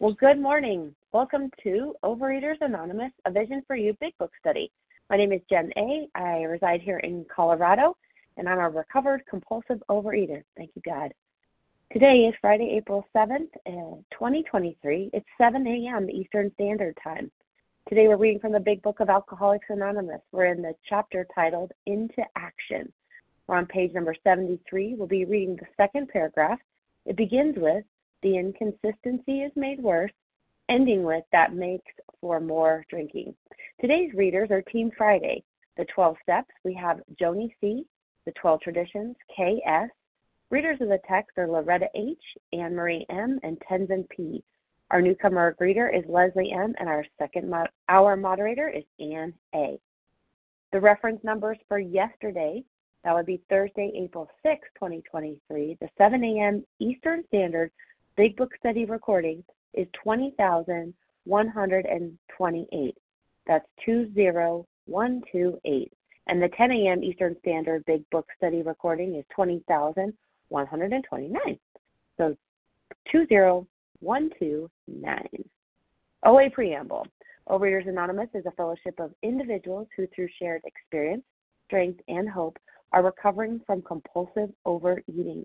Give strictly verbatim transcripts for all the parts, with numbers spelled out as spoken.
Well, good morning. Welcome to Overeaters Anonymous, a Vision for You Big Book study. My name is Jen A. I reside here in Colorado, and I'm a recovered compulsive overeater. Thank you, God. Today is Friday, April seventh, twenty twenty-three. It's seven a.m. Eastern Standard Time. Today we're reading from the Big Book of Alcoholics Anonymous. We're in the chapter titled Into Action. We're on page number seventy-three. We'll be reading the second paragraph. It begins with, the inconsistency is made worse, ending with, that makes for more drinking. Today's readers are Team Friday. The twelve steps, we have Joni C, the twelve traditions, K S. Readers of the text are Loretta H, Anne-Marie M, and Tenzin P. Our newcomer greeter is Leslie M, and our second mo- hour moderator is Anne A. The reference numbers for yesterday, that would be Thursday, April sixth, twenty twenty-three, the seven a.m. Eastern Standard Big Book Study recording is twenty thousand one hundred twenty-eight. That's two zero one two eight. And the ten a.m. Eastern Standard Big Book Study recording is twenty thousand one hundred twenty-nine. So two zero one two nine. O A Preamble. Overeaters Anonymous is a fellowship of individuals who, through shared experience, strength, and hope, are recovering from compulsive overeating.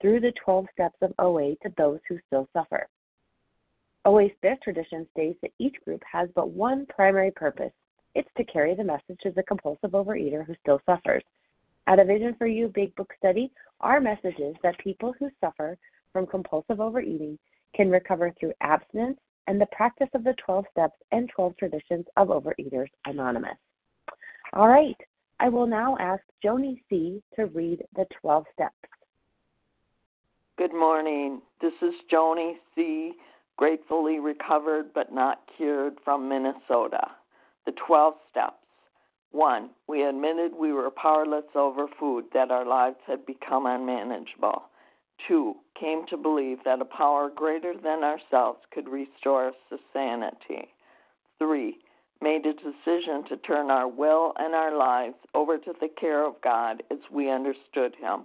through the twelve steps of O A to those who still suffer. O A's fifth tradition states that each group has but one primary purpose. It's to carry the message to the compulsive overeater who still suffers. At a Vision for You Big Book Study, our message is that people who suffer from compulsive overeating can recover through abstinence and the practice of the twelve steps and twelve traditions of Overeaters Anonymous. All right, I will now ask Joni C. to read the twelve steps. Good morning. This is Joni C., gratefully recovered but not cured from Minnesota. The twelve steps. One, we admitted we were powerless over food, that our lives had become unmanageable. Two, came to believe that a power greater than ourselves could restore us to sanity. Three, made a decision to turn our will and our lives over to the care of God as we understood Him.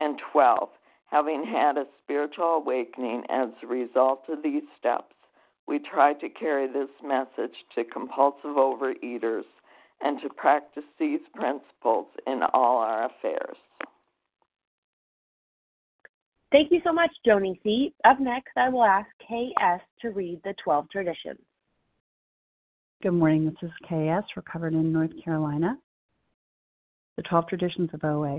And twelve, having had a spiritual awakening as a result of these steps, we try to carry this message to compulsive overeaters and to practice these principles in all our affairs. Thank you so much, Joni C. Up next, I will ask K S to read the twelve traditions. Good morning. This is K S, recovered in North Carolina. The twelve traditions of O A.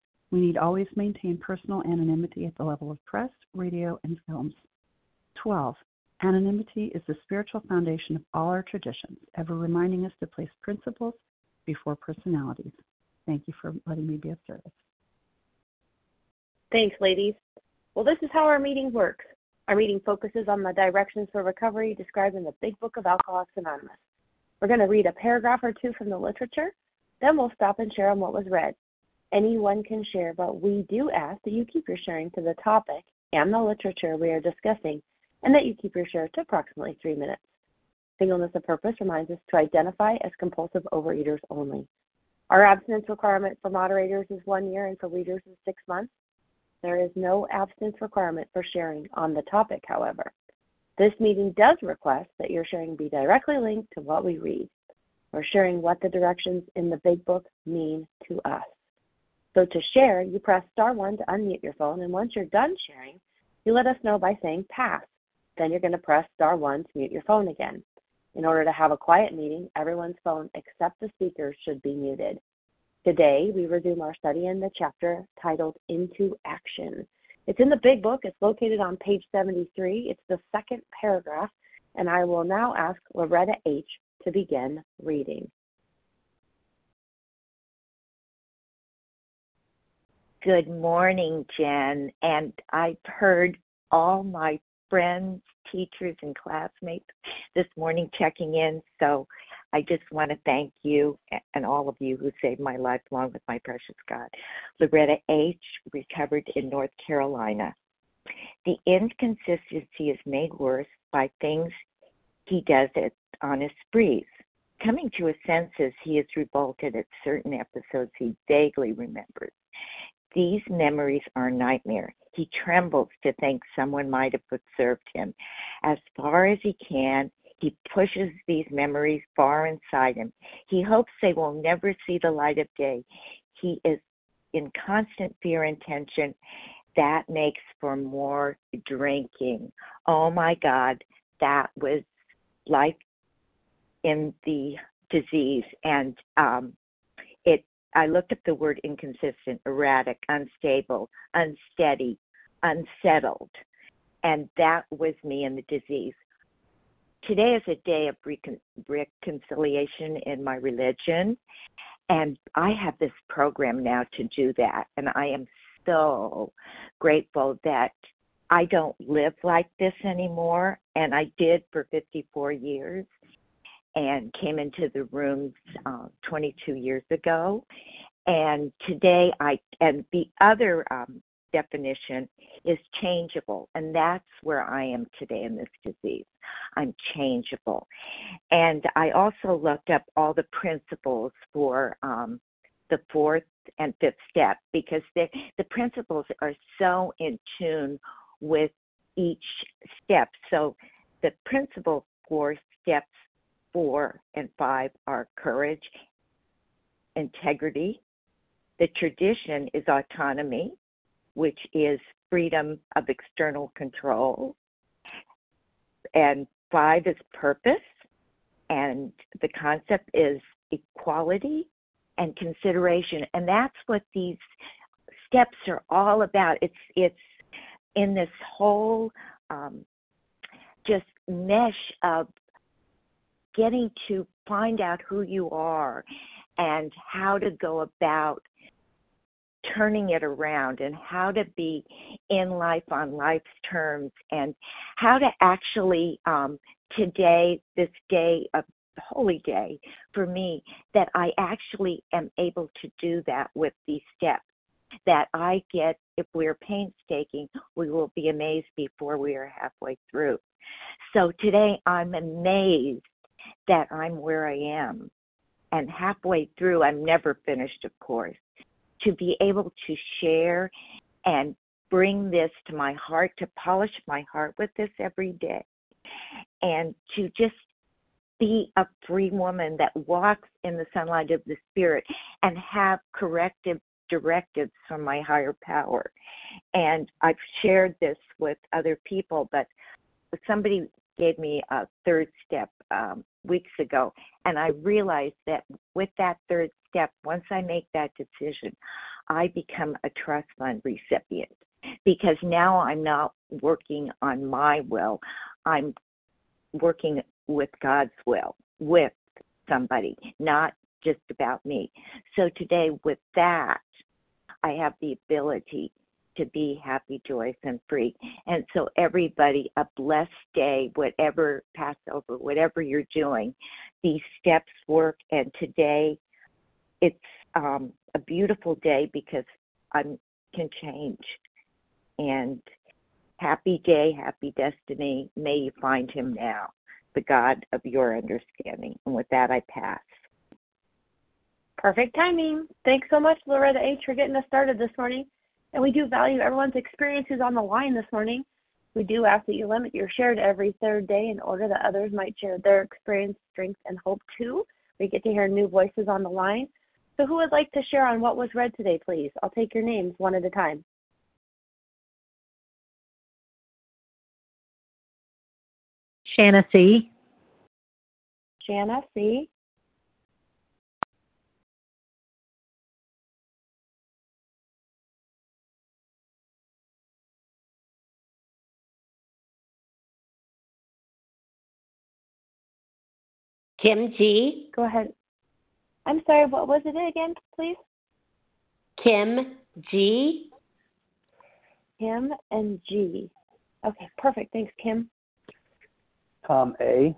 We need always maintain personal anonymity at the level of press, radio, and films. twelve. Anonymity is the spiritual foundation of all our traditions, ever reminding us to place principles before personalities. Thank you for letting me be of service. Thanks, ladies. Well, this is how our meeting works. Our meeting focuses on the directions for recovery described in the Big Book of Alcoholics Anonymous. We're going to read a paragraph or two from the literature, then we'll stop and share on what was read. Anyone can share, but we do ask that you keep your sharing to the topic and the literature we are discussing, and that you keep your share to approximately three minutes. Singleness of purpose reminds us to identify as compulsive overeaters only. Our abstinence requirement for moderators is one year and for readers is six months. There is no abstinence requirement for sharing on the topic, however. This meeting does request that your sharing be directly linked to what we read. We're sharing what the directions in the Big Book mean to us. So to share, you press star one to unmute your phone, and once you're done sharing, you let us know by saying pass. Then you're going to press star one to mute your phone again. In order to have a quiet meeting, everyone's phone except the speaker should be muted. Today, we resume our study in the chapter titled Into Action. It's in the Big Book. It's located on page seventy-three. It's the second paragraph, and I will now ask Loretta H. to begin reading. Good morning, Jen, and I've heard all my friends, teachers, and classmates this morning checking in, so I just want to thank you and all of you who saved my life along with my precious God. Loretta H., recovered in North Carolina. The inconsistency is made worse by things he does it on his sprees. Coming to his senses, he is revolted at certain episodes he vaguely remembers. These memories are a nightmare. He trembles to think someone might have observed him. As far as he can, he pushes these memories far inside him. He hopes they will never see the light of day. He is in constant fear and tension. That makes for more drinking. Oh, my God, that was like in the disease, and um, it I looked up the word inconsistent, erratic, unstable, unsteady, unsettled, and that was me in the disease. Today is a day of recon- reconciliation in my religion, and I have this program now to do that, and I am so grateful that I don't live like this anymore, and I did for fifty-four years. And came into the rooms uh, twenty-two years ago. And today, I and the other um, definition is changeable. And that's where I am today in this disease. I'm changeable. And I also looked up all the principles for um, the fourth and fifth step, because the, the principles are so in tune with each step. So the principle for steps four and five are courage, integrity. The tradition is autonomy, which is freedom of external control. And five is purpose. And the concept is equality and consideration. And that's what these steps are all about. It's, it's in this whole um, just mesh of getting to find out who you are and how to go about turning it around and how to be in life on life's terms and how to actually um, today, this day of holy day for me, that I actually am able to do that with these steps, that I get, if we're painstaking, we will be amazed before we are halfway through. So today I'm amazed that I'm where I am. And halfway through, I'm never finished, of course. To be able to share and bring this to my heart, to polish my heart with this every day, and to just be a free woman that walks in the sunlight of the Spirit and have corrective directives from my higher power. And I've shared this with other people, but somebody gave me a third step um, weeks ago, and I realized that with that third step, once I make that decision, I become a trust fund recipient, because now I'm not working on my will. I'm working with God's will, with somebody, not just about me. So today with that, I have the ability to be happy, joyous, and free. And so everybody, a blessed day, whatever, Passover, whatever you're doing, these steps work. And today it's um, a beautiful day because I can change. And happy day, happy destiny. May you find him now, the God of your understanding. And with that, I pass. Perfect timing. Thanks so much, Loretta H., for getting us started this morning. And we do value everyone's experiences on the line this morning. We do ask that you limit your share to every third day in order that others might share their experience, strength, and hope too. We get to hear new voices on the line. So who would like to share on what was read today, please? I'll take your names one at a time. Shana C. Shana C. Kim G. Go ahead. I'm sorry, what was it again, please? Kim G. Kim and G. Okay, perfect. Thanks, Kim. Tom A.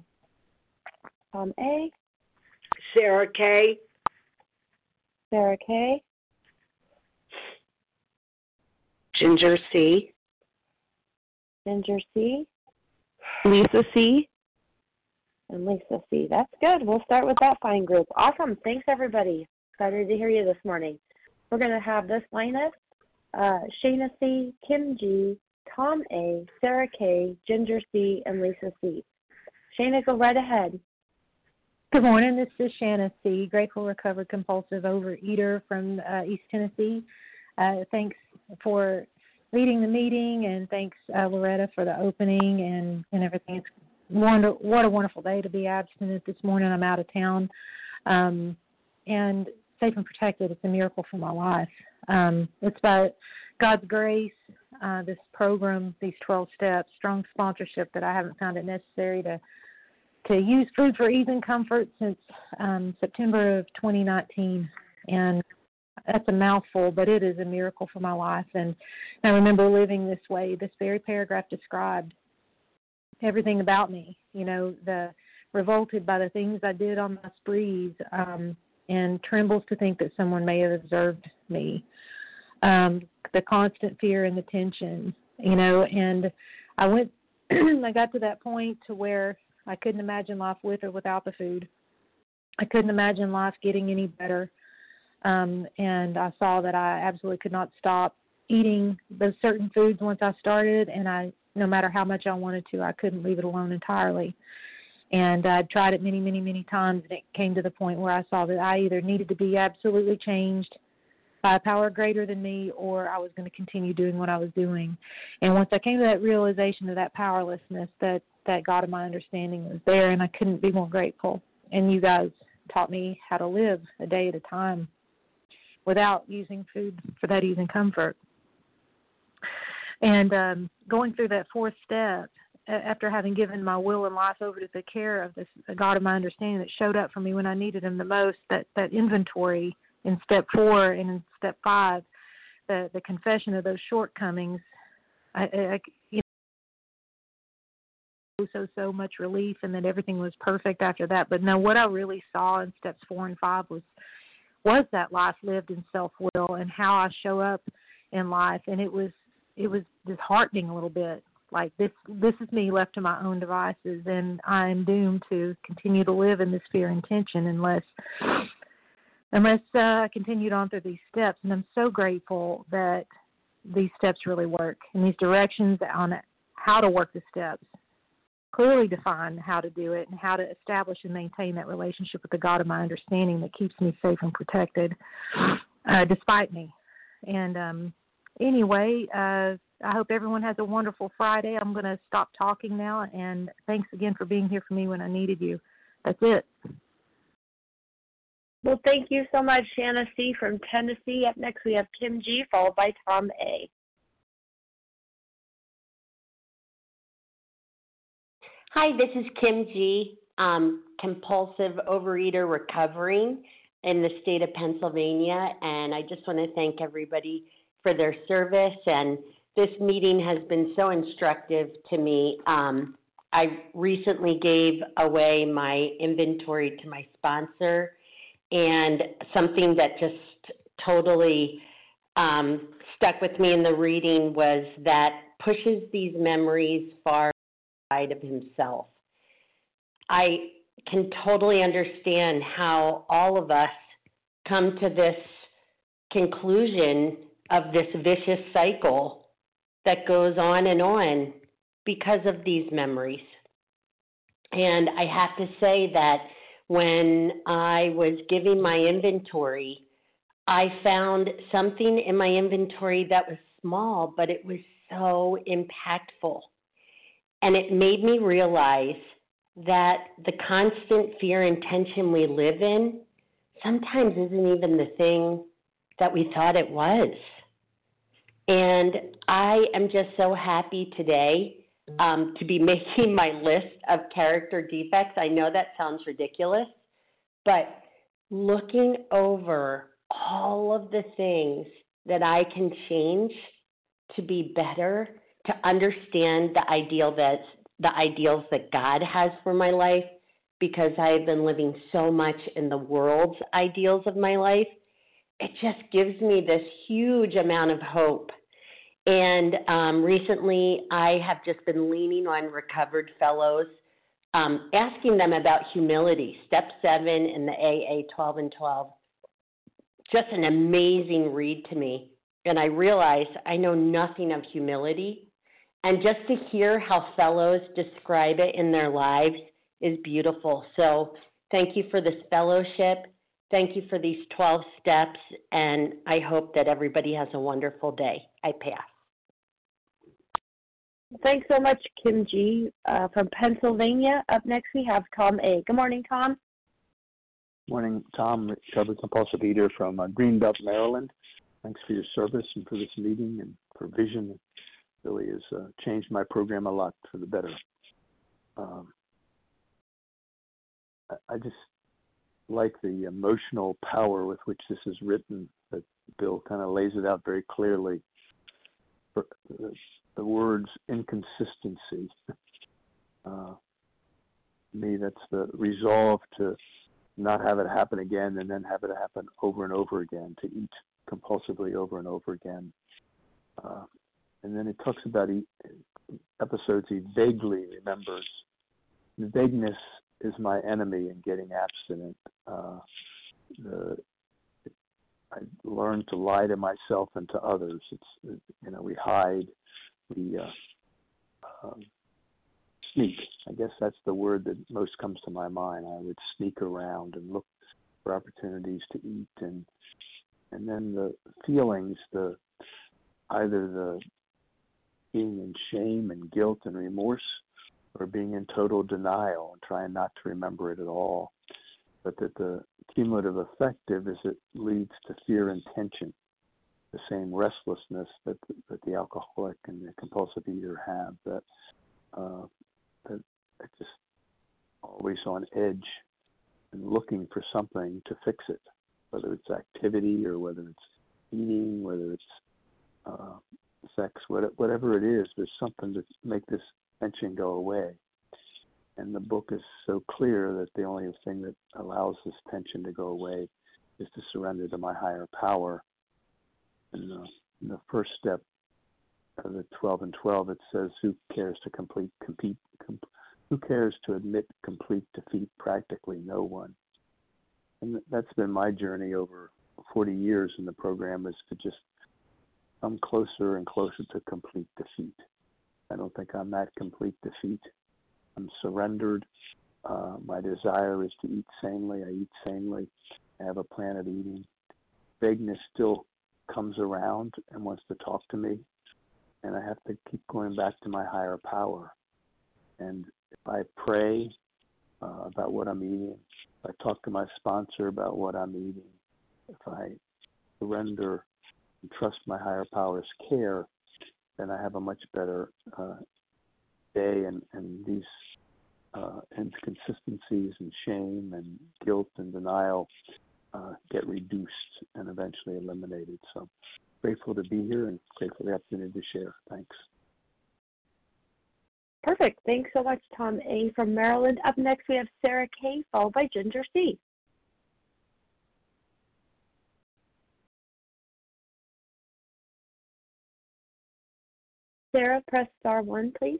Tom A. Sarah K. Sarah K. Ginger C. Ginger C. Lisa C. And Lisa C. That's good. We'll start with that fine group. Awesome. Thanks, everybody. Excited to hear you this morning. We're going to have this lineup. Uh, Shana C., Kim G., Tom A., Sarah K., Ginger C., and Lisa C. Shana, go right ahead. Good morning. This is Shana C., grateful, recovered, compulsive overeater from uh, East Tennessee. Uh, thanks for leading the meeting, and thanks, uh, Loretta, for the opening and, and everything. It's Wonder, what a wonderful day to be abstinent this morning. I'm out of town um, and safe and protected. It's a miracle for my life. Um, it's by God's grace, uh, this program, these twelve steps, strong sponsorship that I haven't found it necessary to to use food for ease and comfort since um, September of twenty nineteen. And that's a mouthful, but it is a miracle for my life. And I remember living this way. This very paragraph described everything about me, you know, the revolted by the things I did on my sprees, um, and trembles to think that someone may have observed me, um, the constant fear and the tension, you know, and I went, I got to that point to where I couldn't imagine life with or without the food. I couldn't imagine life getting any better. Um, and I saw that I absolutely could not stop eating those certain foods once I started, and I, no matter how much I wanted to, I couldn't leave it alone entirely. And I tried it many, many, many times, and it came to the point where I saw that I either needed to be absolutely changed by a power greater than me, or I was going to continue doing what I was doing. And once I came to that realization of that powerlessness, that, that God of my understanding was there, and I couldn't be more grateful. And you guys taught me how to live a day at a time without using food for that ease and comfort. And um, going through that fourth step, after having given my will and life over to the care of this God of my understanding that showed up for me when I needed him the most, that, that inventory in step four and in step five the, the confession of those shortcomings, I, I you know, so, so much relief, and then everything was perfect after that. But no, what I really saw in steps four and five was, was that life lived in self-will and how I show up in life. And it was, it was disheartening a little bit. Like, this, this is me left to my own devices, and I'm doomed to continue to live in this fear and tension unless, unless uh, I continued on through these steps. And I'm so grateful that these steps really work, and these directions on how to work the steps clearly define how to do it and how to establish and maintain that relationship with the God of my understanding that keeps me safe and protected uh, despite me. And um, anyway, uh, I hope everyone has a wonderful Friday. I'm going to stop talking now, and thanks again for being here for me when I needed you. That's it. Well, thank you so much, Shana C. from Tennessee. Up next, we have Kim G., followed by Tom A. Hi, this is Kim G., um, compulsive overeater recovering in the state of Pennsylvania, and I just want to thank everybody for their service, and this meeting has been so instructive to me. Um, I recently gave away my inventory to my sponsor, and something that just totally um, stuck with me in the reading was that pushes these memories far outside of himself. I can totally understand how all of us come to this conclusion of this vicious cycle that goes on and on because of these memories. And I have to say that when I was giving my inventory, I found something in my inventory that was small, but it was so impactful. And it made me realize that the constant fear and tension we live in sometimes isn't even the thing that we thought it was. And I am just so happy today um, to be making my list of character defects. I know that sounds ridiculous, but looking over all of the things that I can change to be better, to understand the ideal that the ideals that God has for my life, because I have been living so much in the world's ideals of my life. It just gives me this huge amount of hope. And um, recently I have just been leaning on recovered fellows, um, asking them about humility, step seven in the A A twelve and twelve. Just an amazing read to me. And I realized I know nothing of humility. And just to hear how fellows describe it in their lives is beautiful. So thank you for this fellowship. Thank you for these twelve steps, and I hope that everybody has a wonderful day. I pass. Thanks so much, Kim G. Uh, from Pennsylvania. Up next, we have Tom A. Good morning, Tom. Morning, Tom. Recovered compulsive eater from uh, Greenbelt, Maryland. Thanks for your service and for this meeting and for vision. It really has uh, changed my program a lot for the better. Um, I, I just... like the emotional power with which this is written, that Bill kind of lays it out very clearly. The words inconsistency. Uh, to me, that's the resolve to not have it happen again and then have it happen over and over again, to eat compulsively over and over again. Uh, and then it talks about he, episodes he vaguely remembers. The vagueness is my enemy in getting abstinent. Uh, the, I learned to lie to myself and to others. It's, you know, we hide, we uh, um, sneak. I guess that's the word that most comes to my mind. I would sneak around and look for opportunities to eat, and and then the feelings, the either the being in shame and guilt and remorse, or being in total denial and trying not to remember it at all, but that the cumulative effect is it leads to fear and tension, the same restlessness that the, that the alcoholic and the compulsive eater have, that, uh, that it's just always on edge and looking for something to fix it, whether it's activity or whether it's eating, whether it's uh, sex, whatever it is, there's something to make this tension go away. And the book is so clear that the only thing that allows this tension to go away is to surrender to my higher power. And the, the first step of the twelve and twelve, it says, who cares to complete, compete, comp- who cares to admit complete defeat? Practically no one. And that's been my journey over forty years in the program, is to just come closer and closer to complete defeat. I don't think I'm at complete defeat. I'm surrendered. Uh, my desire is to eat sanely. I eat sanely. I have a plan of eating. Vagueness still comes around and wants to talk to me. And I have to keep going back to my higher power. And if I pray uh, about what I'm eating, if I talk to my sponsor about what I'm eating, if I surrender and trust my higher power's care, then I have a much better uh, day, and, and these uh, inconsistencies and shame and guilt and denial uh, get reduced and eventually eliminated. So grateful to be here and grateful to have the opportunity to share. Thanks. Perfect. Thanks so much, Tom A. from Maryland. Up next, we have Sarah K., followed by Ginger C. Sarah, press star one, please.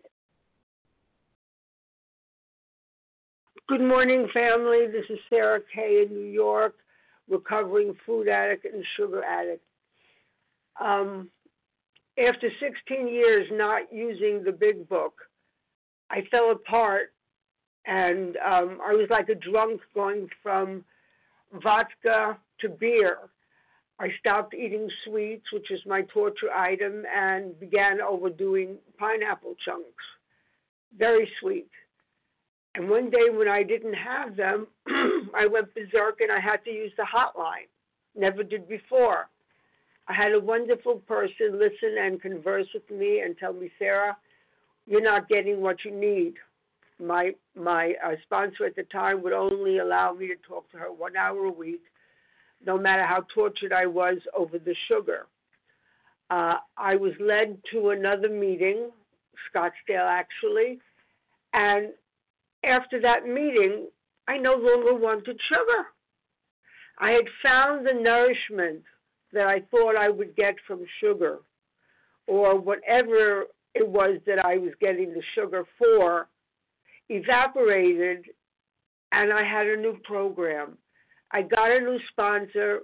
Good morning, family. This is Sarah K. in New York, recovering food addict and sugar addict. Um, after sixteen years not using the Big Book, I fell apart, and um, I was like a drunk going from vodka to beer. I stopped eating sweets, which is my torture item, and began overdoing pineapple chunks. Very sweet. And one day when I didn't have them, I went berserk and I had to use the hotline. Never did before. I had a wonderful person listen and converse with me and tell me, Sarah, you're not getting what you need. My my uh, sponsor at the time would only allow me to talk to her one hour a week, no matter how tortured I was over the sugar. Uh, I was led to another meeting, Scottsdale actually, and after that meeting, I no longer wanted sugar. I had found the nourishment that I thought I would get from sugar, or whatever it was that I was getting the sugar for, evaporated, and I had a new program. I got a new sponsor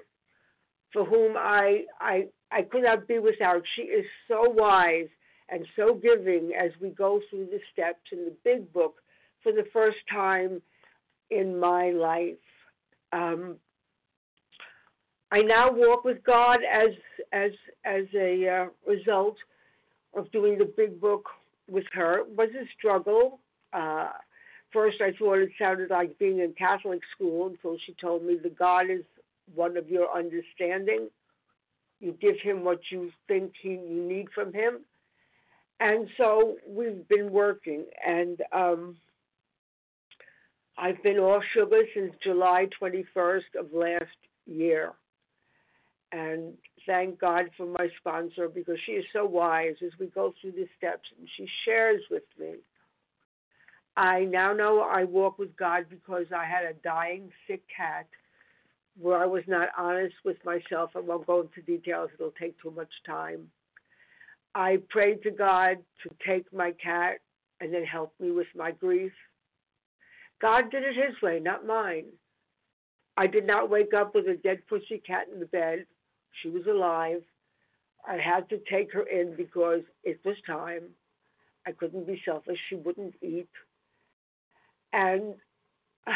for whom I, I I could not be without. She is so wise and so giving as we go through the steps in the Big Book for the first time in my life. Um, I now walk with God as as as a uh, result of doing the Big Book with her. It was a struggle. Uh, First, I thought it sounded like being in Catholic school until she told me the God is one of your understanding. You give him what you think he, you need from him. And so we've been working. And um, I've been off sugar since July twenty-first of last year. And thank God for my sponsor, because she is so wise as we go through the steps, and she shares with me. I now know I walk with God because I had a dying, sick cat where I was not honest with myself. I won't go into details. It'll take too much time. I prayed to God to take my cat and then help me with my grief. God did it his way, not mine. I did not wake up with a dead pussy cat in the bed. She was alive. I had to take her in because it was time. I couldn't be selfish. She wouldn't eat. And uh,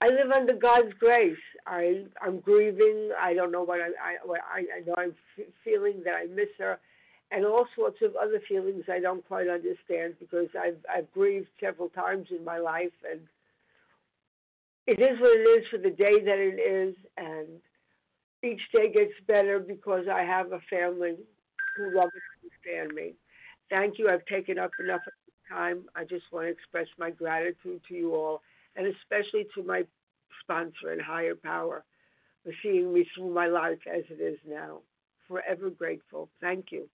I live under God's grace. I, I'm grieving. I don't know what I, I, what I, I know I'm f- feeling that I miss her, and all sorts of other feelings I don't quite understand, because I've, I've grieved several times in my life, and it is what it is for the day that it is, and each day gets better because I have a family who love and understand me. Thank you. I've taken up enough of time. I just want to express my gratitude to you all, and especially to my sponsor and higher power for seeing me through my life as it is now. forever grateful. Thank you.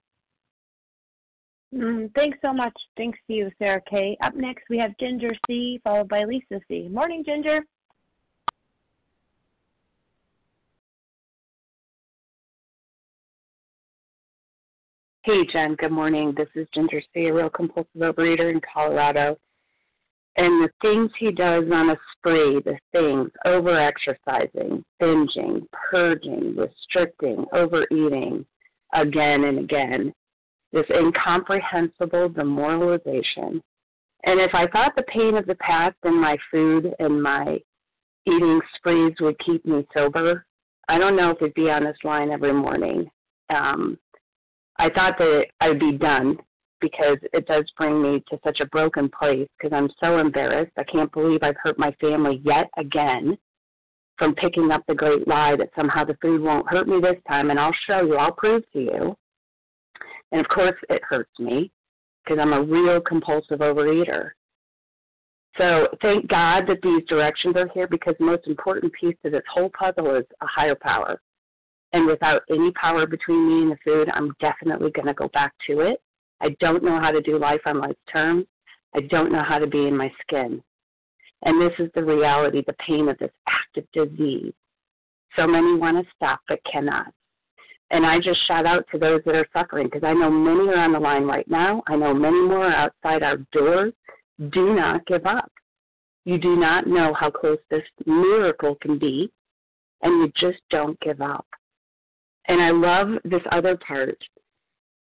Mm, thanks so much. Thanks to you, Sarah K. Up next, we have Ginger C, followed by Lisa C. Morning, Ginger. Hey, Jen. Good morning. This is Ginger C, a real compulsive overeater in Colorado. And the things he does on a spree, the things, over-exercising, binging, purging, restricting, overeating, again and again, this incomprehensible demoralization. And if I thought the pain of the past and my food and my eating sprees would keep me sober, I don't know if it'd be on this line every morning. Um, I thought that I'd be done, because it does bring me to such a broken place, because I'm so embarrassed. I can't believe I've hurt my family yet again from picking up the great lie that somehow the food won't hurt me this time, and I'll show you, I'll prove to you. And, of course, it hurts me because I'm a real compulsive overeater. So thank God that these directions are here, because the most important piece to this whole puzzle is a higher power. And without any power between me and the food, I'm definitely going to go back to it. I don't know how to do life on life's terms. I don't know how to be in my skin. And this is the reality, the pain of this active disease. So many want to stop but cannot. And I just shout out to those that are suffering, because I know many are on the line right now. I know many more are outside our doors. Do not give up. You do not know how close this miracle can be, and you just don't give up. And I love this other part.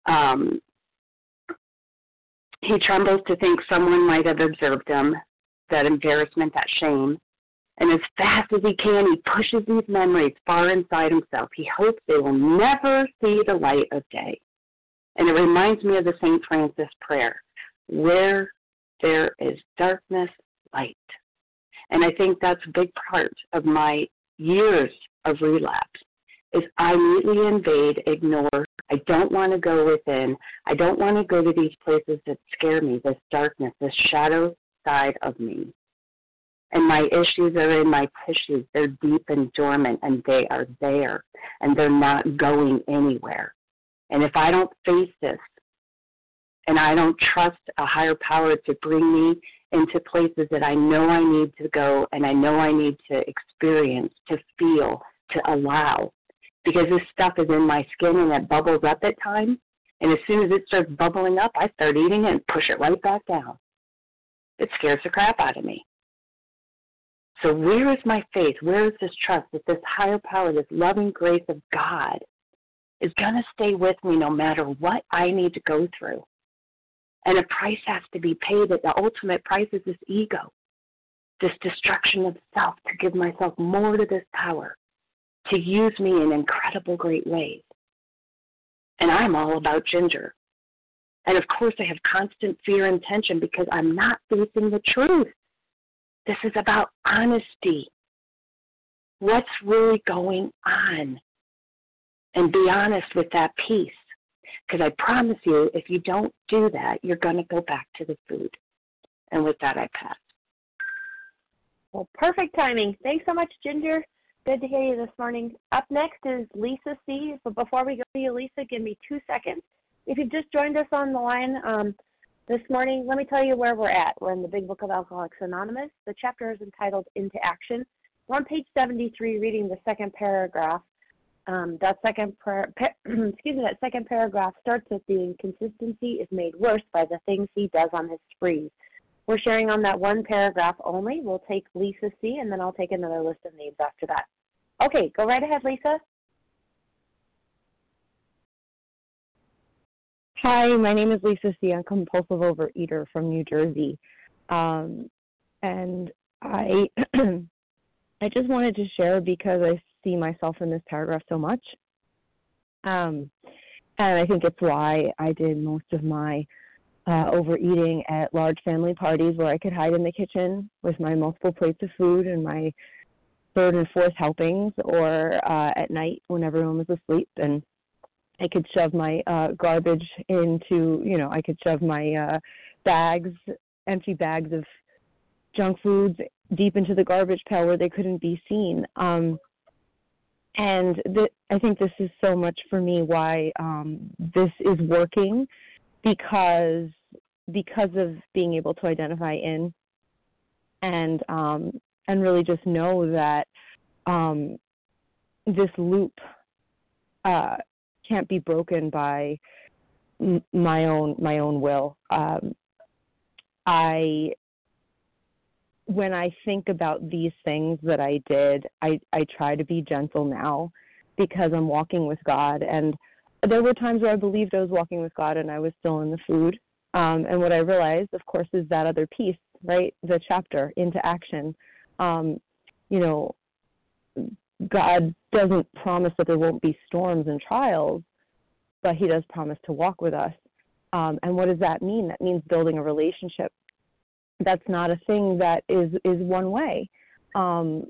Um, he trembles to think someone might have observed him, that embarrassment, that shame. And as fast as he can, he pushes these memories far inside himself. He hopes they will never see the light of day. And it reminds me of the Saint Francis prayer, where there is darkness, light. And I think that's a big part of my years of relapse, is I neatly invade, ignore. I don't want to go within. I don't want to go to these places that scare me, this darkness, this shadow side of me. And my issues are in my tissues. They're deep and dormant, and they are there, and they're not going anywhere. And if I don't face this, and I don't trust a higher power to bring me into places that I know I need to go, and I know I need to experience, to feel, to allow, because this stuff is in my skin, and it bubbles up at times. And as soon as it starts bubbling up, I start eating it and push it right back down. It scares the crap out of me. So where is my faith? Where is this trust that this higher power, this loving grace of God is going to stay with me no matter what I need to go through? And a price has to be paid. That the ultimate price is this ego, this destruction of self, to give myself more to this power, to use me in incredible great ways. And I'm all about Ginger. And, of course, I have constant fear and tension because I'm not facing the truth. This is about honesty. What's really going on? And be honest with that piece. Because I promise you, if you don't do that, you're going to go back to the food. And with that, I pass. Well, perfect timing. Thanks so much, Ginger. Good to hear you this morning. Up next is Lisa C. But before we go to you, Lisa, give me two seconds. If you've just joined us on the line, um, this morning, let me tell you where we're at. We're in the Big Book of Alcoholics Anonymous. The chapter is entitled Into Action. We're on page seventy-three, reading the second paragraph. Um, that second par- par- excuse me, that second paragraph starts with the inconsistency is made worse by the things he does on his sprees. We're sharing on that one paragraph only. We'll take Lisa C, and then I'll take another list of names after that. Okay, go right ahead, Lisa. Hi, my name is Lisa C. I'm a compulsive overeater from New Jersey. Um, and I I just wanted to share because I see myself in this paragraph so much. Um, and I think it's why I did most of my uh, overeating at large family parties where I could hide in the kitchen with my multiple plates of food and my third and fourth helpings, or uh, at night when everyone was asleep, and I could shove my uh, garbage into, you know, I could shove my uh, bags, empty bags of junk foods deep into the garbage pail where they couldn't be seen. Um, And th- I think this is so much for me why um, this is working, because because of being able to identify in and um, and really just know that um, this loop uh, can't be broken by m- my own my own will. Um, I when I think about these things that I did, I, I try to be gentle now because I'm walking with God. And there were times where I believed I was walking with God and I was still in the food. Um, and what I realized, of course, is that other piece, right? The chapter, Into Action. Um, you know, God doesn't promise that there won't be storms and trials, but he does promise to walk with us. Um, and what does that mean? That means building a relationship. That's not a thing that is, is one way. Um,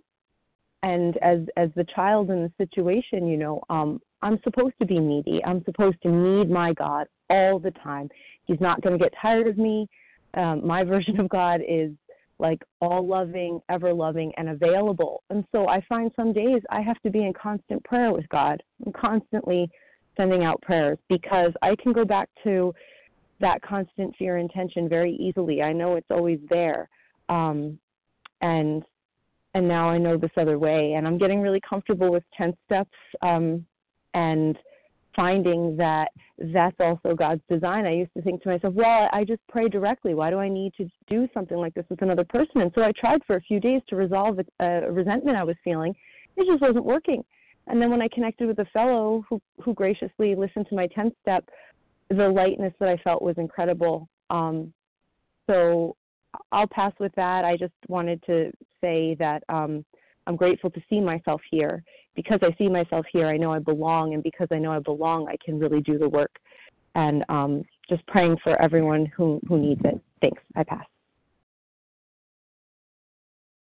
and as as the child in the situation, you know, um, I'm supposed to be needy. I'm supposed to need my God all the time. He's not going to get tired of me. Um, my version of God is like all loving, ever loving, and available. And so I find some days I have to be in constant prayer with God. I'm constantly sending out prayers because I can go back to that constant fear and tension very easily. I know it's always there. Um, and and now I know this other way. And I'm getting really comfortable with tenth steps um, and finding that that's also God's design. I used to think to myself, well, I just pray directly. Why do I need to do something like this with another person? And so I tried for a few days to resolve a, a resentment I was feeling. It just wasn't working. And then when I connected with a fellow who, who graciously listened to my tenth step, the lightness that I felt was incredible. Um, so I'll pass with that. I just wanted to say that um, I'm grateful to see myself here. Because I see myself here, I know I belong. And because I know I belong, I can really do the work. And um, just praying for everyone who, who needs it. Thanks. I pass.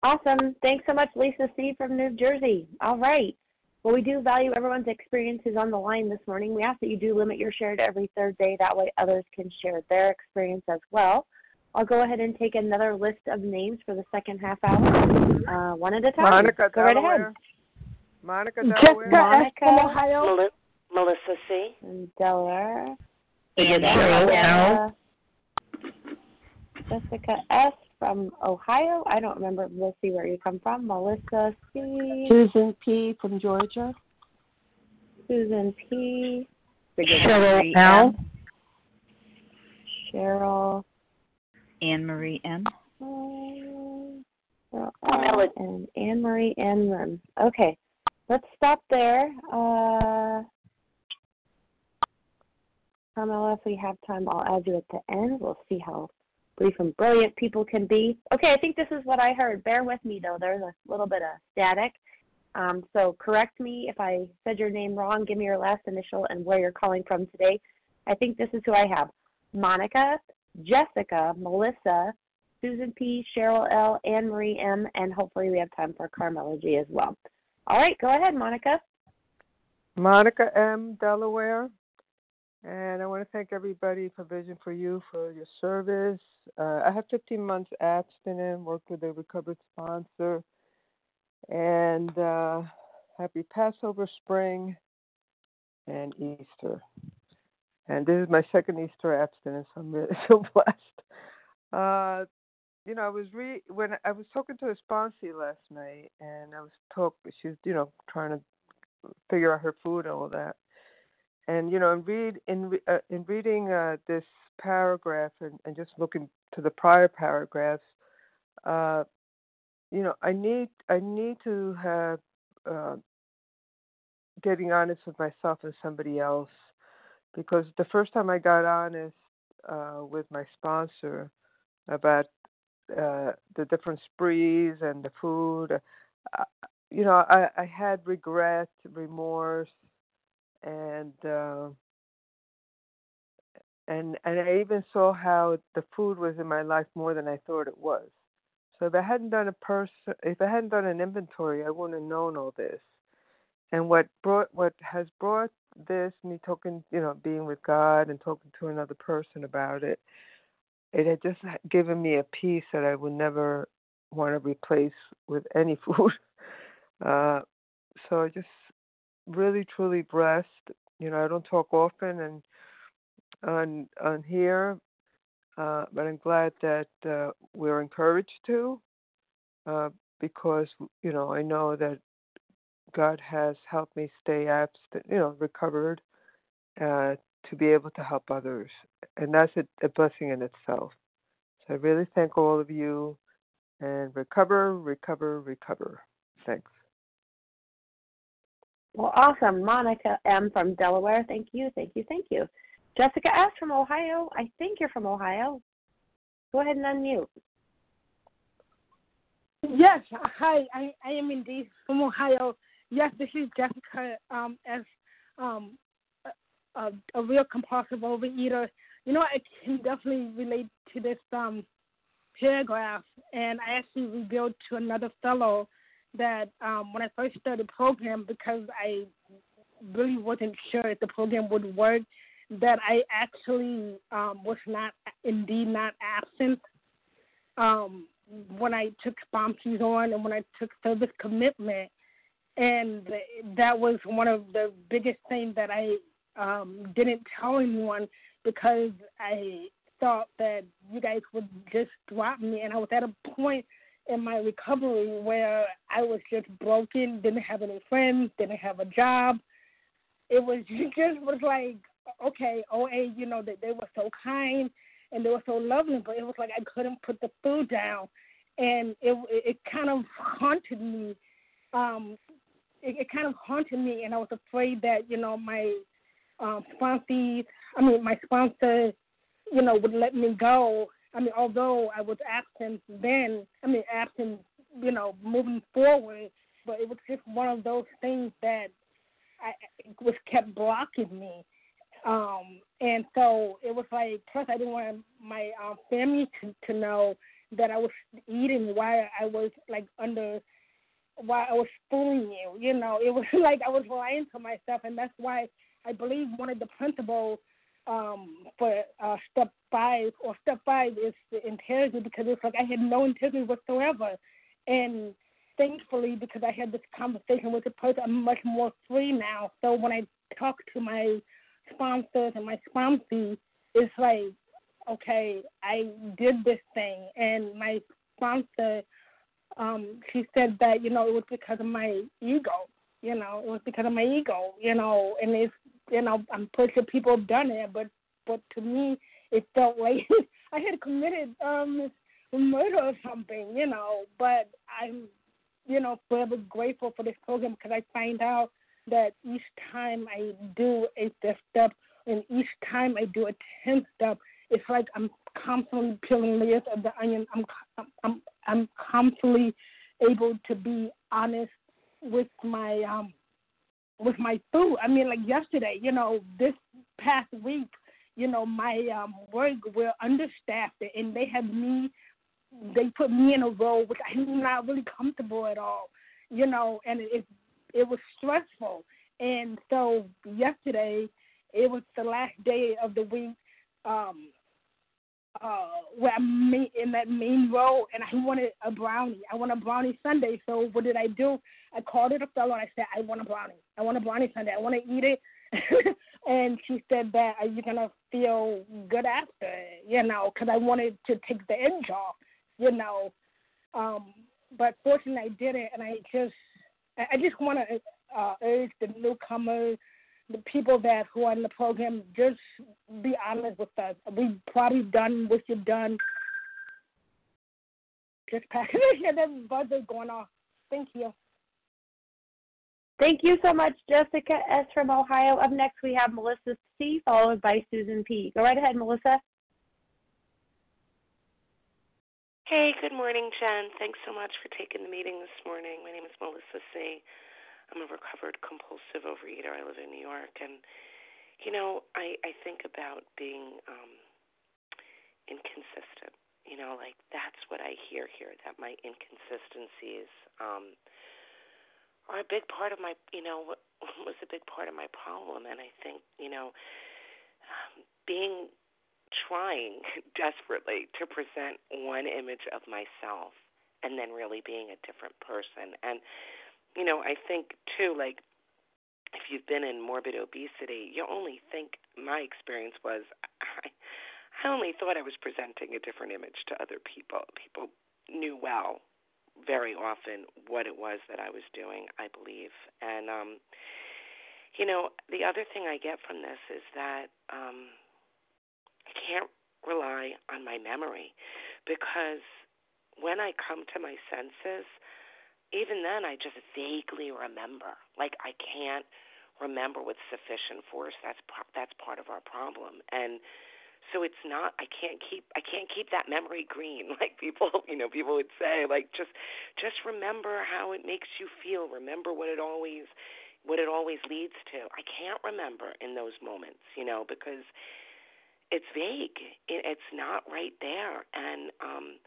Awesome. Thanks so much, Lisa C. from New Jersey. All right. Well, we do value everyone's experiences on the line this morning. We ask that you do limit your share to every third day. That way others can share their experience as well. I'll go ahead and take another list of names for the second half hour, uh, one at a time. Monica, go Delaware. Right ahead. Monica, Delaware. Monica, from Ohio. Mel- Melissa C. And Delaware. Anna, Jessica S. from Ohio. I don't remember. We'll see where you come from. Melissa C. Susan P. from Georgia. Susan P. Cheryl L. Cheryl. Anne-Marie M. Um, and Anne-Marie M. Okay. Let's stop there. Uh, Carmella, if we have time, I'll add you at the end. We'll see how brief and brilliant people can be. Okay, I think this is what I heard. Bear with me, though. There's a little bit of static. Um, so correct me if I said your name wrong. Give me your last initial and where you're calling from today. I think this is who I have. Monica, Jessica, Melissa, Susan P., Cheryl L., Anne-Marie M., and hopefully we have time for Carmella G. as well. All right, go ahead, Monica. Monica M., Delaware. And I want to thank everybody for Vision for You for your service. Uh, I have fifteen months abstinent, worked with a recovered sponsor, and uh, happy Passover, spring, and Easter. And this is my second Easter abstinence. I'm really so blessed. Uh, you know, I was re when I was talking to a sponsor last night, and I was talk. She's you know trying to figure out her food and all that. And, you know, in, read, in, uh, in reading uh, this paragraph and, and just looking to the prior paragraphs, uh, you know, I need I need to have uh, getting honest with myself and somebody else, because the first time I got honest uh, with my sponsor about uh, the different sprees and the food, uh, you know, I, I had regret, remorse, And uh, and and I even saw how the food was in my life more than I thought it was. So if I hadn't done a person, if I hadn't done an inventory, I wouldn't have known all this. And what brought what has brought this, me talking, you know, being with God and talking to another person about it, it had just given me a peace that I would never want to replace with any food. uh, so I just. really, truly blessed. You know, I don't talk often and on on here, uh, but I'm glad that uh, we're encouraged to, uh, because, you know, I know that God has helped me stay abstinent, you know, recovered, uh, to be able to help others. And that's a, a blessing in itself. So I really thank all of you, and recover, recover, recover. Thanks. Well, awesome. Monica M. from Delaware. Thank you, thank you, thank you. Jessica S. from Ohio. I think you're from Ohio. Go ahead and unmute. Yes. Hi. I, I am indeed from Ohio. Yes, this is Jessica um, S., um, a, a real compulsive overeater. You know, I can definitely relate to this um, paragraph, and I actually revealed to another fellow that um, when I first started the program, because I really wasn't sure if the program would work, that I actually um, was not, indeed not absent um, when I took sponsors on and when I took service commitment. And that was one of the biggest things that I um, didn't tell anyone, because I thought that you guys would just drop me. And I was at a point in my recovery where I was just broken, didn't have any friends, didn't have a job. It was it just was like, okay, O A, you know, that they were so kind and they were so loving, but it was like I couldn't put the food down, and it it kind of haunted me. Um, it, it kind of haunted me, and I was afraid that, you know, my um, sponsor, I mean, my sponsor, you know, would let me go. I mean, although I was absent then, I mean, absent, you know, moving forward, but it was just one of those things that I was kept blocking me. Um, and so it was like, plus I didn't want my um, family to, to know that I was eating while I was like under, while I was fooling you, you know, it was like I was lying to myself. And that's why I believe one of the principles um, for uh, step five or step five is the integrity, because it's like I had no integrity whatsoever. And thankfully, because I had this conversation with the person, I'm much more free now. So when I talk to my sponsors and my sponsee, it's like, okay, I did this thing, and my sponsor, um, she said that, you know, it was because of my ego, you know, it was because of my ego, you know, and it's, you know, I'm pretty sure people have done it, but, but to me, it felt like I had committed um, murder or something, you know, but I'm, you know, forever grateful for this program, because I find out that each time I do a fifth step and each time I do a tenth step, it's like I'm constantly peeling layers of the onion. I'm I'm I'm constantly able to be honest with my um with my food. I mean, like yesterday, you know, this past week, you know, my um, work, we're understaffed, and they have me. They put me in a role which I'm not really comfortable at all, you know, and it's. It was stressful, and so yesterday, it was the last day of the week um, uh, where I'm in that main role, and I wanted a brownie. I want a brownie sundae, so what did I do? I called it a fellow, and I said, I want a brownie. I want a brownie sundae. I want to eat it, and she said that, are you going to feel good after, you know, because I wanted to take the edge off, you know, um, but fortunately, I didn't, and I just I just want to uh, urge the newcomers, the people that who are in the program, just be honest with us. We've probably done what you've done. Just pass it. Yeah, there's buzzers going off. Thank you. Thank you so much, Jessica S. from Ohio. Up next, we have Melissa C., followed by Susan P. Go right ahead, Melissa. Hey, good morning, Jen. Thanks so much for taking the meeting this morning. My name is Melissa C. I'm a recovered compulsive overeater. I live in New York. And, you know, I, I think about being um, inconsistent. You know, like that's what I hear here, that my inconsistencies um, are a big part of my, you know, was a big part of my problem. And I think, you know, um, being trying desperately to present one image of myself and then really being a different person. And, you know, I think, too, like, if you've been in morbid obesity, you only think, my experience was, I, I only thought I was presenting a different image to other people. People knew well, very often, what it was that I was doing, I believe. And, um, you know, the other thing I get from this is that um, I can't rely on my memory, because when I come to my senses, even then I just vaguely remember. Like, I can't remember with sufficient force. That's pro- that's part of our problem. And so it's not, I can't keep, I can't keep that memory green. Like people, you know, people would say, like, just, just remember how it makes you feel. Remember what it always, what it always leads to. I can't remember in those moments, you know, because it's vague. It, it's not right there. And, um,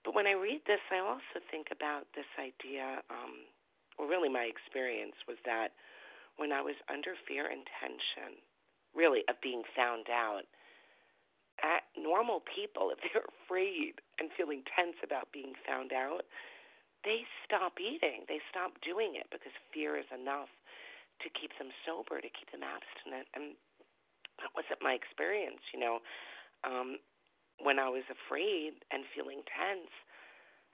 but when I read this, I also think about this idea, um, or really my experience was that when I was under fear and tension, really, of being found out, at normal people, if they're afraid and feeling tense about being found out, they stop eating. They stop doing it because fear is enough to keep them sober, to keep them abstinent. And that wasn't my experience, you know. Um, when I was afraid and feeling tense,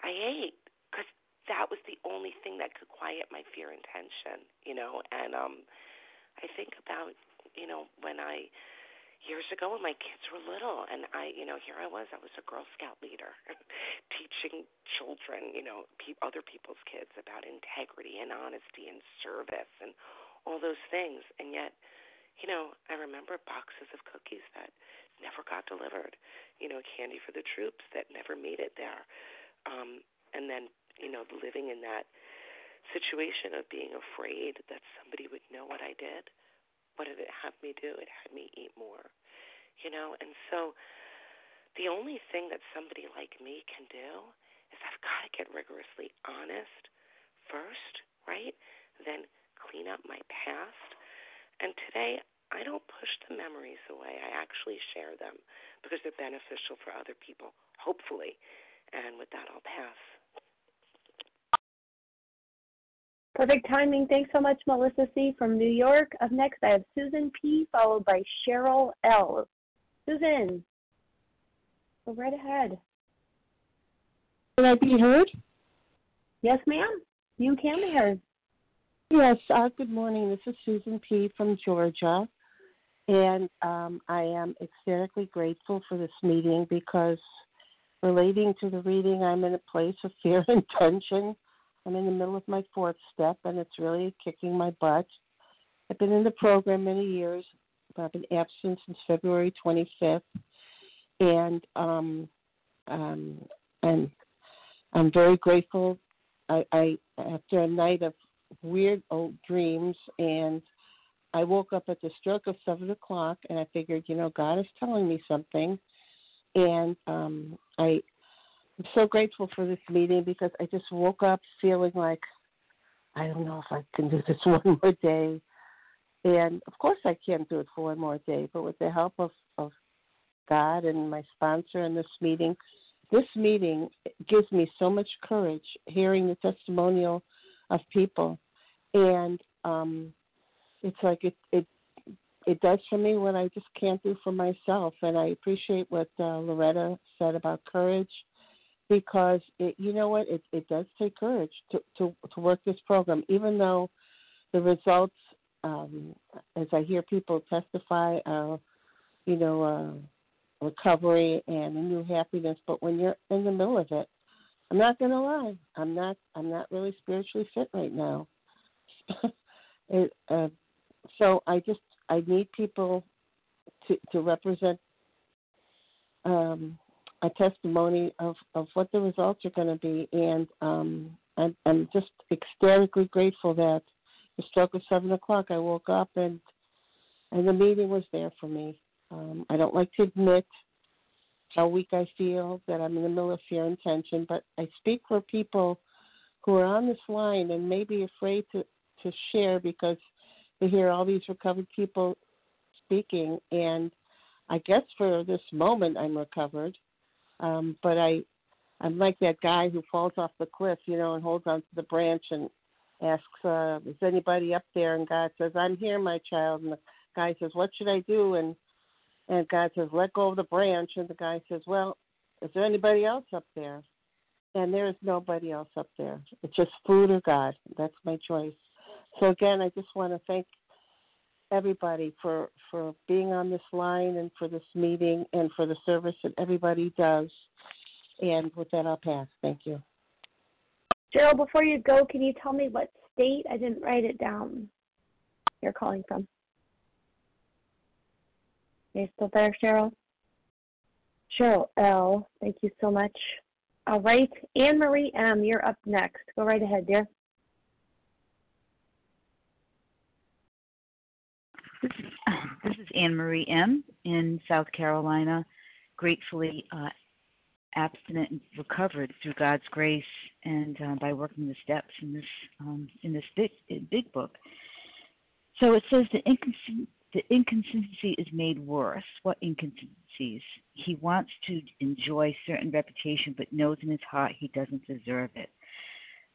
I ate because that was the only thing that could quiet my fear and tension, you know. And um, I think about, you know, when I... years ago when my kids were little, and I, you know, here I was, I was a Girl Scout leader teaching children, you know, pe- other people's kids about integrity and honesty and service and all those things. And yet, you know, I remember boxes of cookies that never got delivered, you know, candy for the troops that never made it there. Um, and then, you know, living in that situation of being afraid that somebody would know what I did. What did it have me do? It had me eat more, you know? And so the only thing that somebody like me can do is I've got to get rigorously honest first, right? Then clean up my past. And today, I don't push the memories away. I actually share them because they're beneficial for other people, hopefully. And with that, I'll pass. Perfect timing. Thanks so much, Melissa C. from New York. Up next, I have Susan P., followed by Cheryl L. Susan, go right ahead. Can I be heard? Yes, ma'am. You can be heard. Yes. Uh, good morning. This is Susan P. from Georgia, and um, I am ecstatically grateful for this meeting because, relating to the reading, I'm in a place of fear and tension. I'm in the middle of my fourth step, and it's really kicking my butt. I've been in the program many years, but I've been absent since February twenty-fifth, and um, um, and I'm very grateful. I, I after a night of weird old dreams, and I woke up at the stroke of seven o'clock, and I figured, you know, God is telling me something, and um, I. I'm so grateful for this meeting because I just woke up feeling like, I don't know if I can do this one more day. And, of course, I can't do it for one more day, but with the help of, of God and my sponsor in this meeting, this meeting gives me so much courage hearing the testimonial of people. And um, it's like it, it it does for me what I just can't do for myself. And I appreciate what uh, Loretta said about courage. Because, it, you know what, it, it does take courage to, to, to work this program, even though the results, um, as I hear people testify, uh, you know, uh, recovery and a new happiness. But when you're in the middle of it, I'm not going to lie, I'm not I'm not really spiritually fit right now. it, uh, so I just, I need people to, to represent um a testimony of, of what the results are going to be. And um, I'm, I'm just ecstatically grateful that the stroke of seven o'clock, I woke up and and the meeting was there for me. Um, I don't like to admit how weak I feel, that I'm in the middle of fear and tension, but I speak for people who are on this line and may be afraid to, to share because they hear all these recovered people speaking. And I guess for this moment I'm recovered. Um, but I, I'm like that guy who falls off the cliff, you know, and holds onto the branch and asks, uh, is anybody up there? And God says, I'm here, my child. And the guy says, what should I do? And and God says, let go of the branch. And the guy says, well, is there anybody else up there? And there is nobody else up there. It's just food or God. That's my choice. So, again, I just want to thank everybody for, for being on this line and for this meeting and for the service that everybody does. And with that, I'll pass. Thank you. Cheryl, before you go, can you tell me what state, I didn't write it down, you're calling from? Are you still there, Cheryl? Cheryl L, thank you so much. All right, Anne-Marie M, you're up next. Go right ahead, dear. This is, this is Anne-Marie M in South Carolina, gratefully uh, abstinent and recovered through God's grace and uh, by working the steps in this um, in this big, big book. So it says the, incons- the inconsistency is made worse. What inconsistencies? He wants to enjoy certain reputation, but knows in his heart he doesn't deserve it.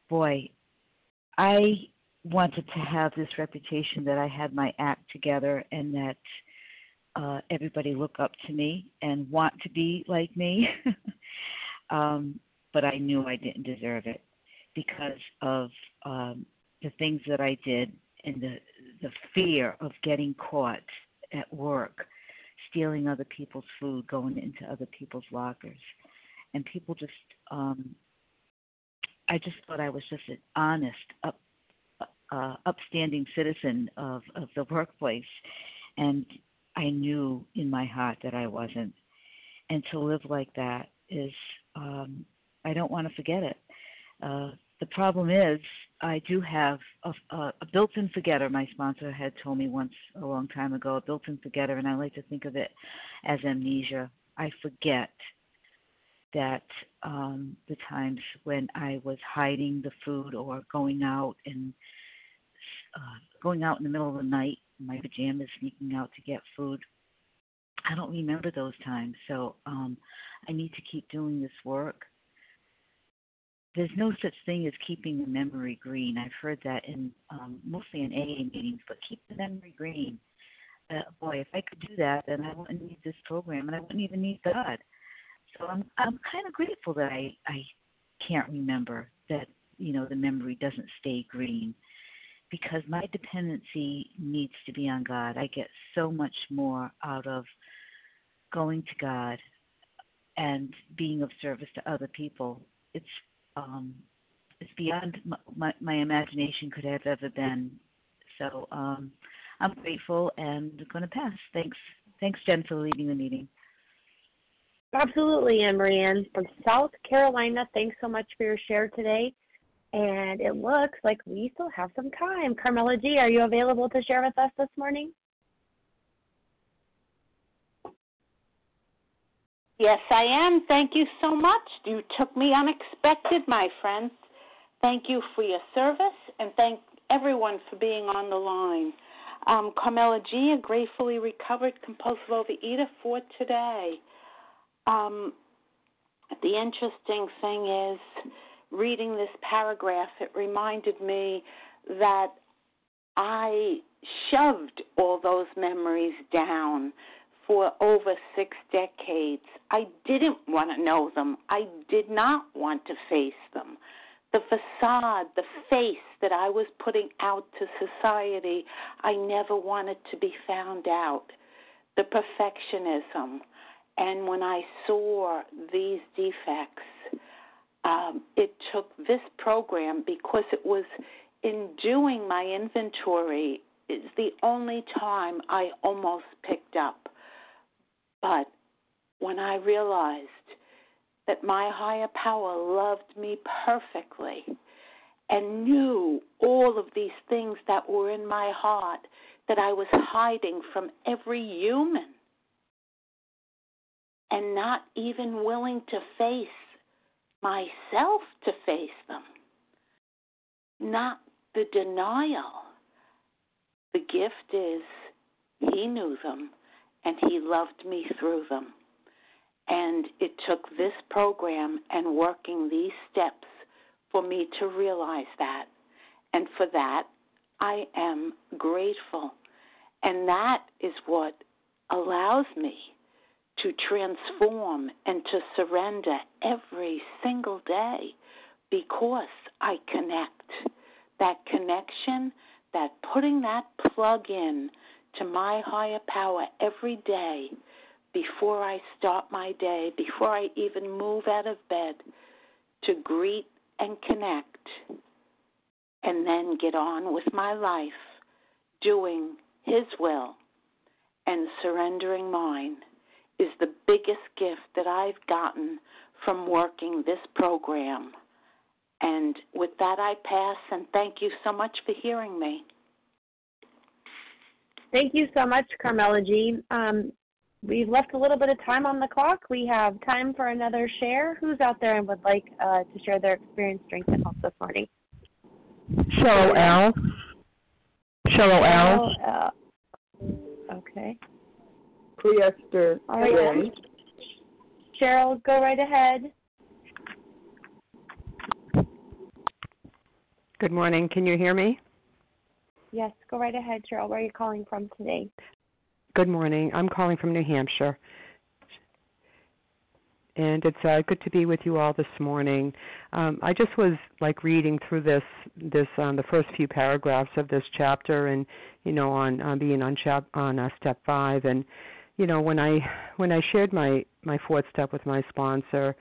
Boy, I wanted to have this reputation that I had my act together and that uh, everybody look up to me and want to be like me. um, but I knew I didn't deserve it because of um, the things that I did and the, the fear of getting caught at work, stealing other people's food, going into other people's lockers. And people just, um, I just thought I was just an honest, up Uh, upstanding citizen of, of the workplace, and I knew in my heart that I wasn't. And to live like that is, um, I don't want to forget it. Uh, the problem is I do have a, a, a built-in forgetter. My sponsor had told me once a long time ago, a built-in forgetter, and I like to think of it as amnesia. I forget that um, the times when I was hiding the food or going out and Uh, going out in the middle of the night in my pajamas, sneaking out to get food. I don't remember those times, so um, I need to keep doing this work. There's no such thing as keeping the memory green. I've heard that in um, mostly in A A meetings, but keep the memory green. Uh, boy, if I could do that, then I wouldn't need this program, and I wouldn't even need God. So I'm I'm kind of grateful that I, I can't remember, that you know the memory doesn't stay green. Because my dependency needs to be on God. I get so much more out of going to God and being of service to other people. It's um, it's beyond my, my, my imagination could have ever been. So um, I'm grateful and going to pass. Thanks, thanks, Jen, for leading the meeting. Absolutely, Anne-Marie from South Carolina. Thanks so much for your share today. And it looks like we still have some time. Carmella G, are you available to share with us this morning? Yes, I am. Thank you so much. You took me unexpected, my friend. Thank you for your service, and thank everyone for being on the line. Um, Carmella G, a gratefully recovered compulsive overeater for today. Um, the interesting thing is, reading this paragraph, it reminded me that I shoved all those memories down for over six decades. I didn't want to know them. I did not want to face them. The facade, the face that I was putting out to society, I never wanted to be found out. The perfectionism. And when I saw these defects, Um, it took this program, because it was in doing my inventory, is the only time I almost picked up. But when I realized that my higher power loved me perfectly and knew all of these things that were in my heart that I was hiding from every human and not even willing to face myself to face them, not the denial. The gift is he knew them and he loved me through them. And it took this program and working these steps for me to realize that. And for that, I am grateful. And that is what allows me to transform and to surrender every single day, because I connect. That connection, that putting that plug in to my higher power every day, before I start my day, before I even move out of bed, to greet and connect, and then get on with my life, doing His will and surrendering mine, is the biggest gift that I've gotten from working this program. And with that, I pass, and thank you so much for hearing me. Thank you so much, Carmella G. Um, we've left a little bit of time on the clock. We have time for another share. Who's out there and would like uh, to share their experience, strength, and help this morning? Cheryl L. Cheryl L. L. L. Okay. Priester. All right. Cheryl, go right ahead. Good morning. Can you hear me? Yes, go right ahead, Cheryl. Where are you calling from today? Good morning. I'm calling from New Hampshire. And it's uh, good to be with you all this morning. Um, I just was like reading through this, this um, the first few paragraphs of this chapter, and you know, on, on being on chap on uh, step five. And you know, when I when I shared my, my fourth step with my sponsor,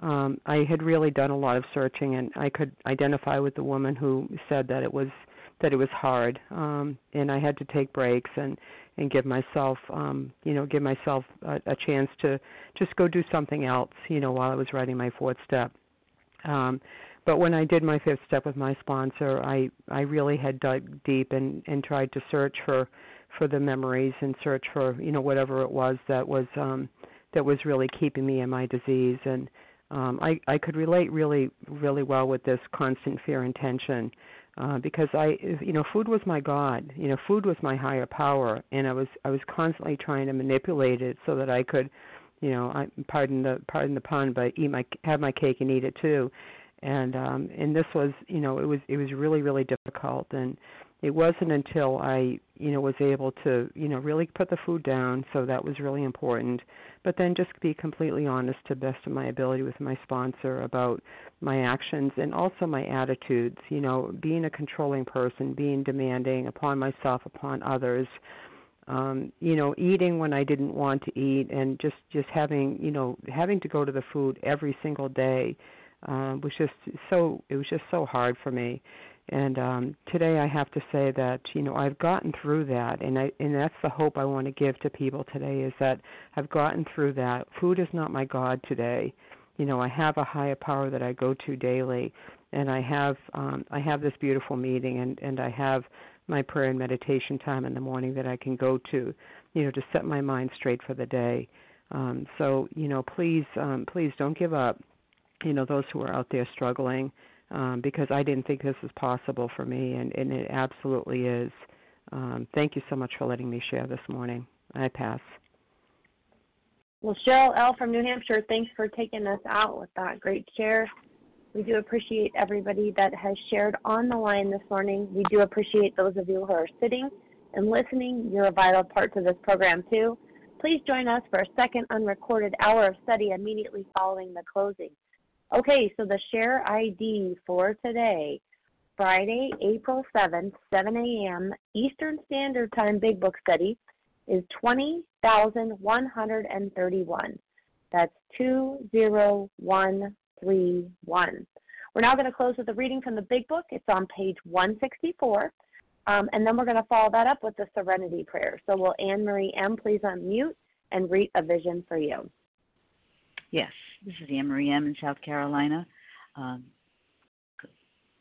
um, I had really done a lot of searching, and I could identify with the woman who said that it was that it was hard, um, and I had to take breaks and, and give myself, um, you know, give myself a, a chance to just go do something else, you know, while I was writing my fourth step. Um, but when I did my fifth step with my sponsor, I, I really had dug deep and, and tried to search for, for the memories and search for, you know, whatever it was that was um, that was really keeping me in my disease. And um, I, I could relate really, really well with this constant fear and tension. Uh, because I, you know, food was my God, you know, food was my higher power, and I was I was constantly trying to manipulate it so that I could, you know, I, pardon the pardon the pun, but eat my have my cake and eat it too, and um, and this was, you know, it was it was really really difficult, and it wasn't until I, you know, was able to, you know, really put the food down, so that was really important, but then just be completely honest to the best of my ability with my sponsor about my actions and also my attitudes, you know, being a controlling person, being demanding upon myself, upon others, um, you know, eating when I didn't want to eat, and just, just having, you know, having to go to the food every single day uh, was just so, it was just so hard for me. And um, today I have to say that, you know, I've gotten through that, and I and that's the hope I want to give to people today, is that I've gotten through that. Food is not my God today. You know, I have a higher power that I go to daily, and I have um, I have this beautiful meeting, and, and I have my prayer and meditation time in the morning that I can go to, you know, to set my mind straight for the day. Um, so, you know, please, um, please don't give up, you know, those who are out there struggling. Um, because I didn't think this was possible for me, and, and it absolutely is. Um, thank you so much for letting me share this morning. I pass. Well, Cheryl L. from New Hampshire, thanks for taking us out with that great share. We do appreciate everybody that has shared on the line this morning. We do appreciate those of you who are sitting and listening. You're a vital part to this program, too. Please join us for a second unrecorded hour of study immediately following the closing. Okay, so the share I D for today, Friday, April seventh, seven a.m. Eastern Standard Time Big Book Study is twenty thousand one hundred thirty-one. That's two zero one three one. We're now going to close with a reading from the Big Book. It's on page one sixty-four, um, and then we're going to follow that up with the Serenity Prayer. So will Anne-Marie M. please unmute and read A Vision for You. Yes. This is Anne-Marie M. in South Carolina, um,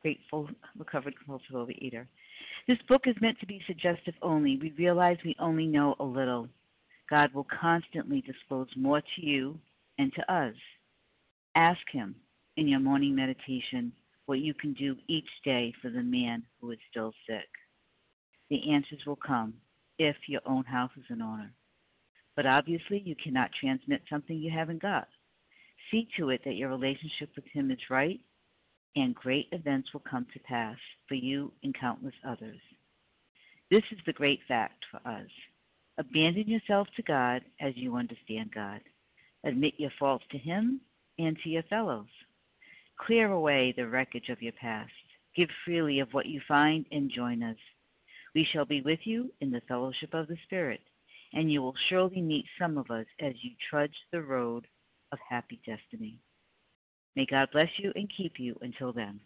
grateful, recovered compulsive overeater. This book is meant to be suggestive only. We realize we only know a little. God will constantly disclose more to you and to us. Ask Him in your morning meditation what you can do each day for the man who is still sick. The answers will come if your own house is in order. But obviously you cannot transmit something you haven't got. See to it that your relationship with Him is right and great events will come to pass for you and countless others. This is the great fact for us. Abandon yourself to God as you understand God. Admit your faults to Him and to your fellows. Clear away the wreckage of your past. Give freely of what you find and join us. We shall be with you in the fellowship of the Spirit, and you will surely meet some of us as you trudge the road of happy destiny. May God bless you and keep you until then.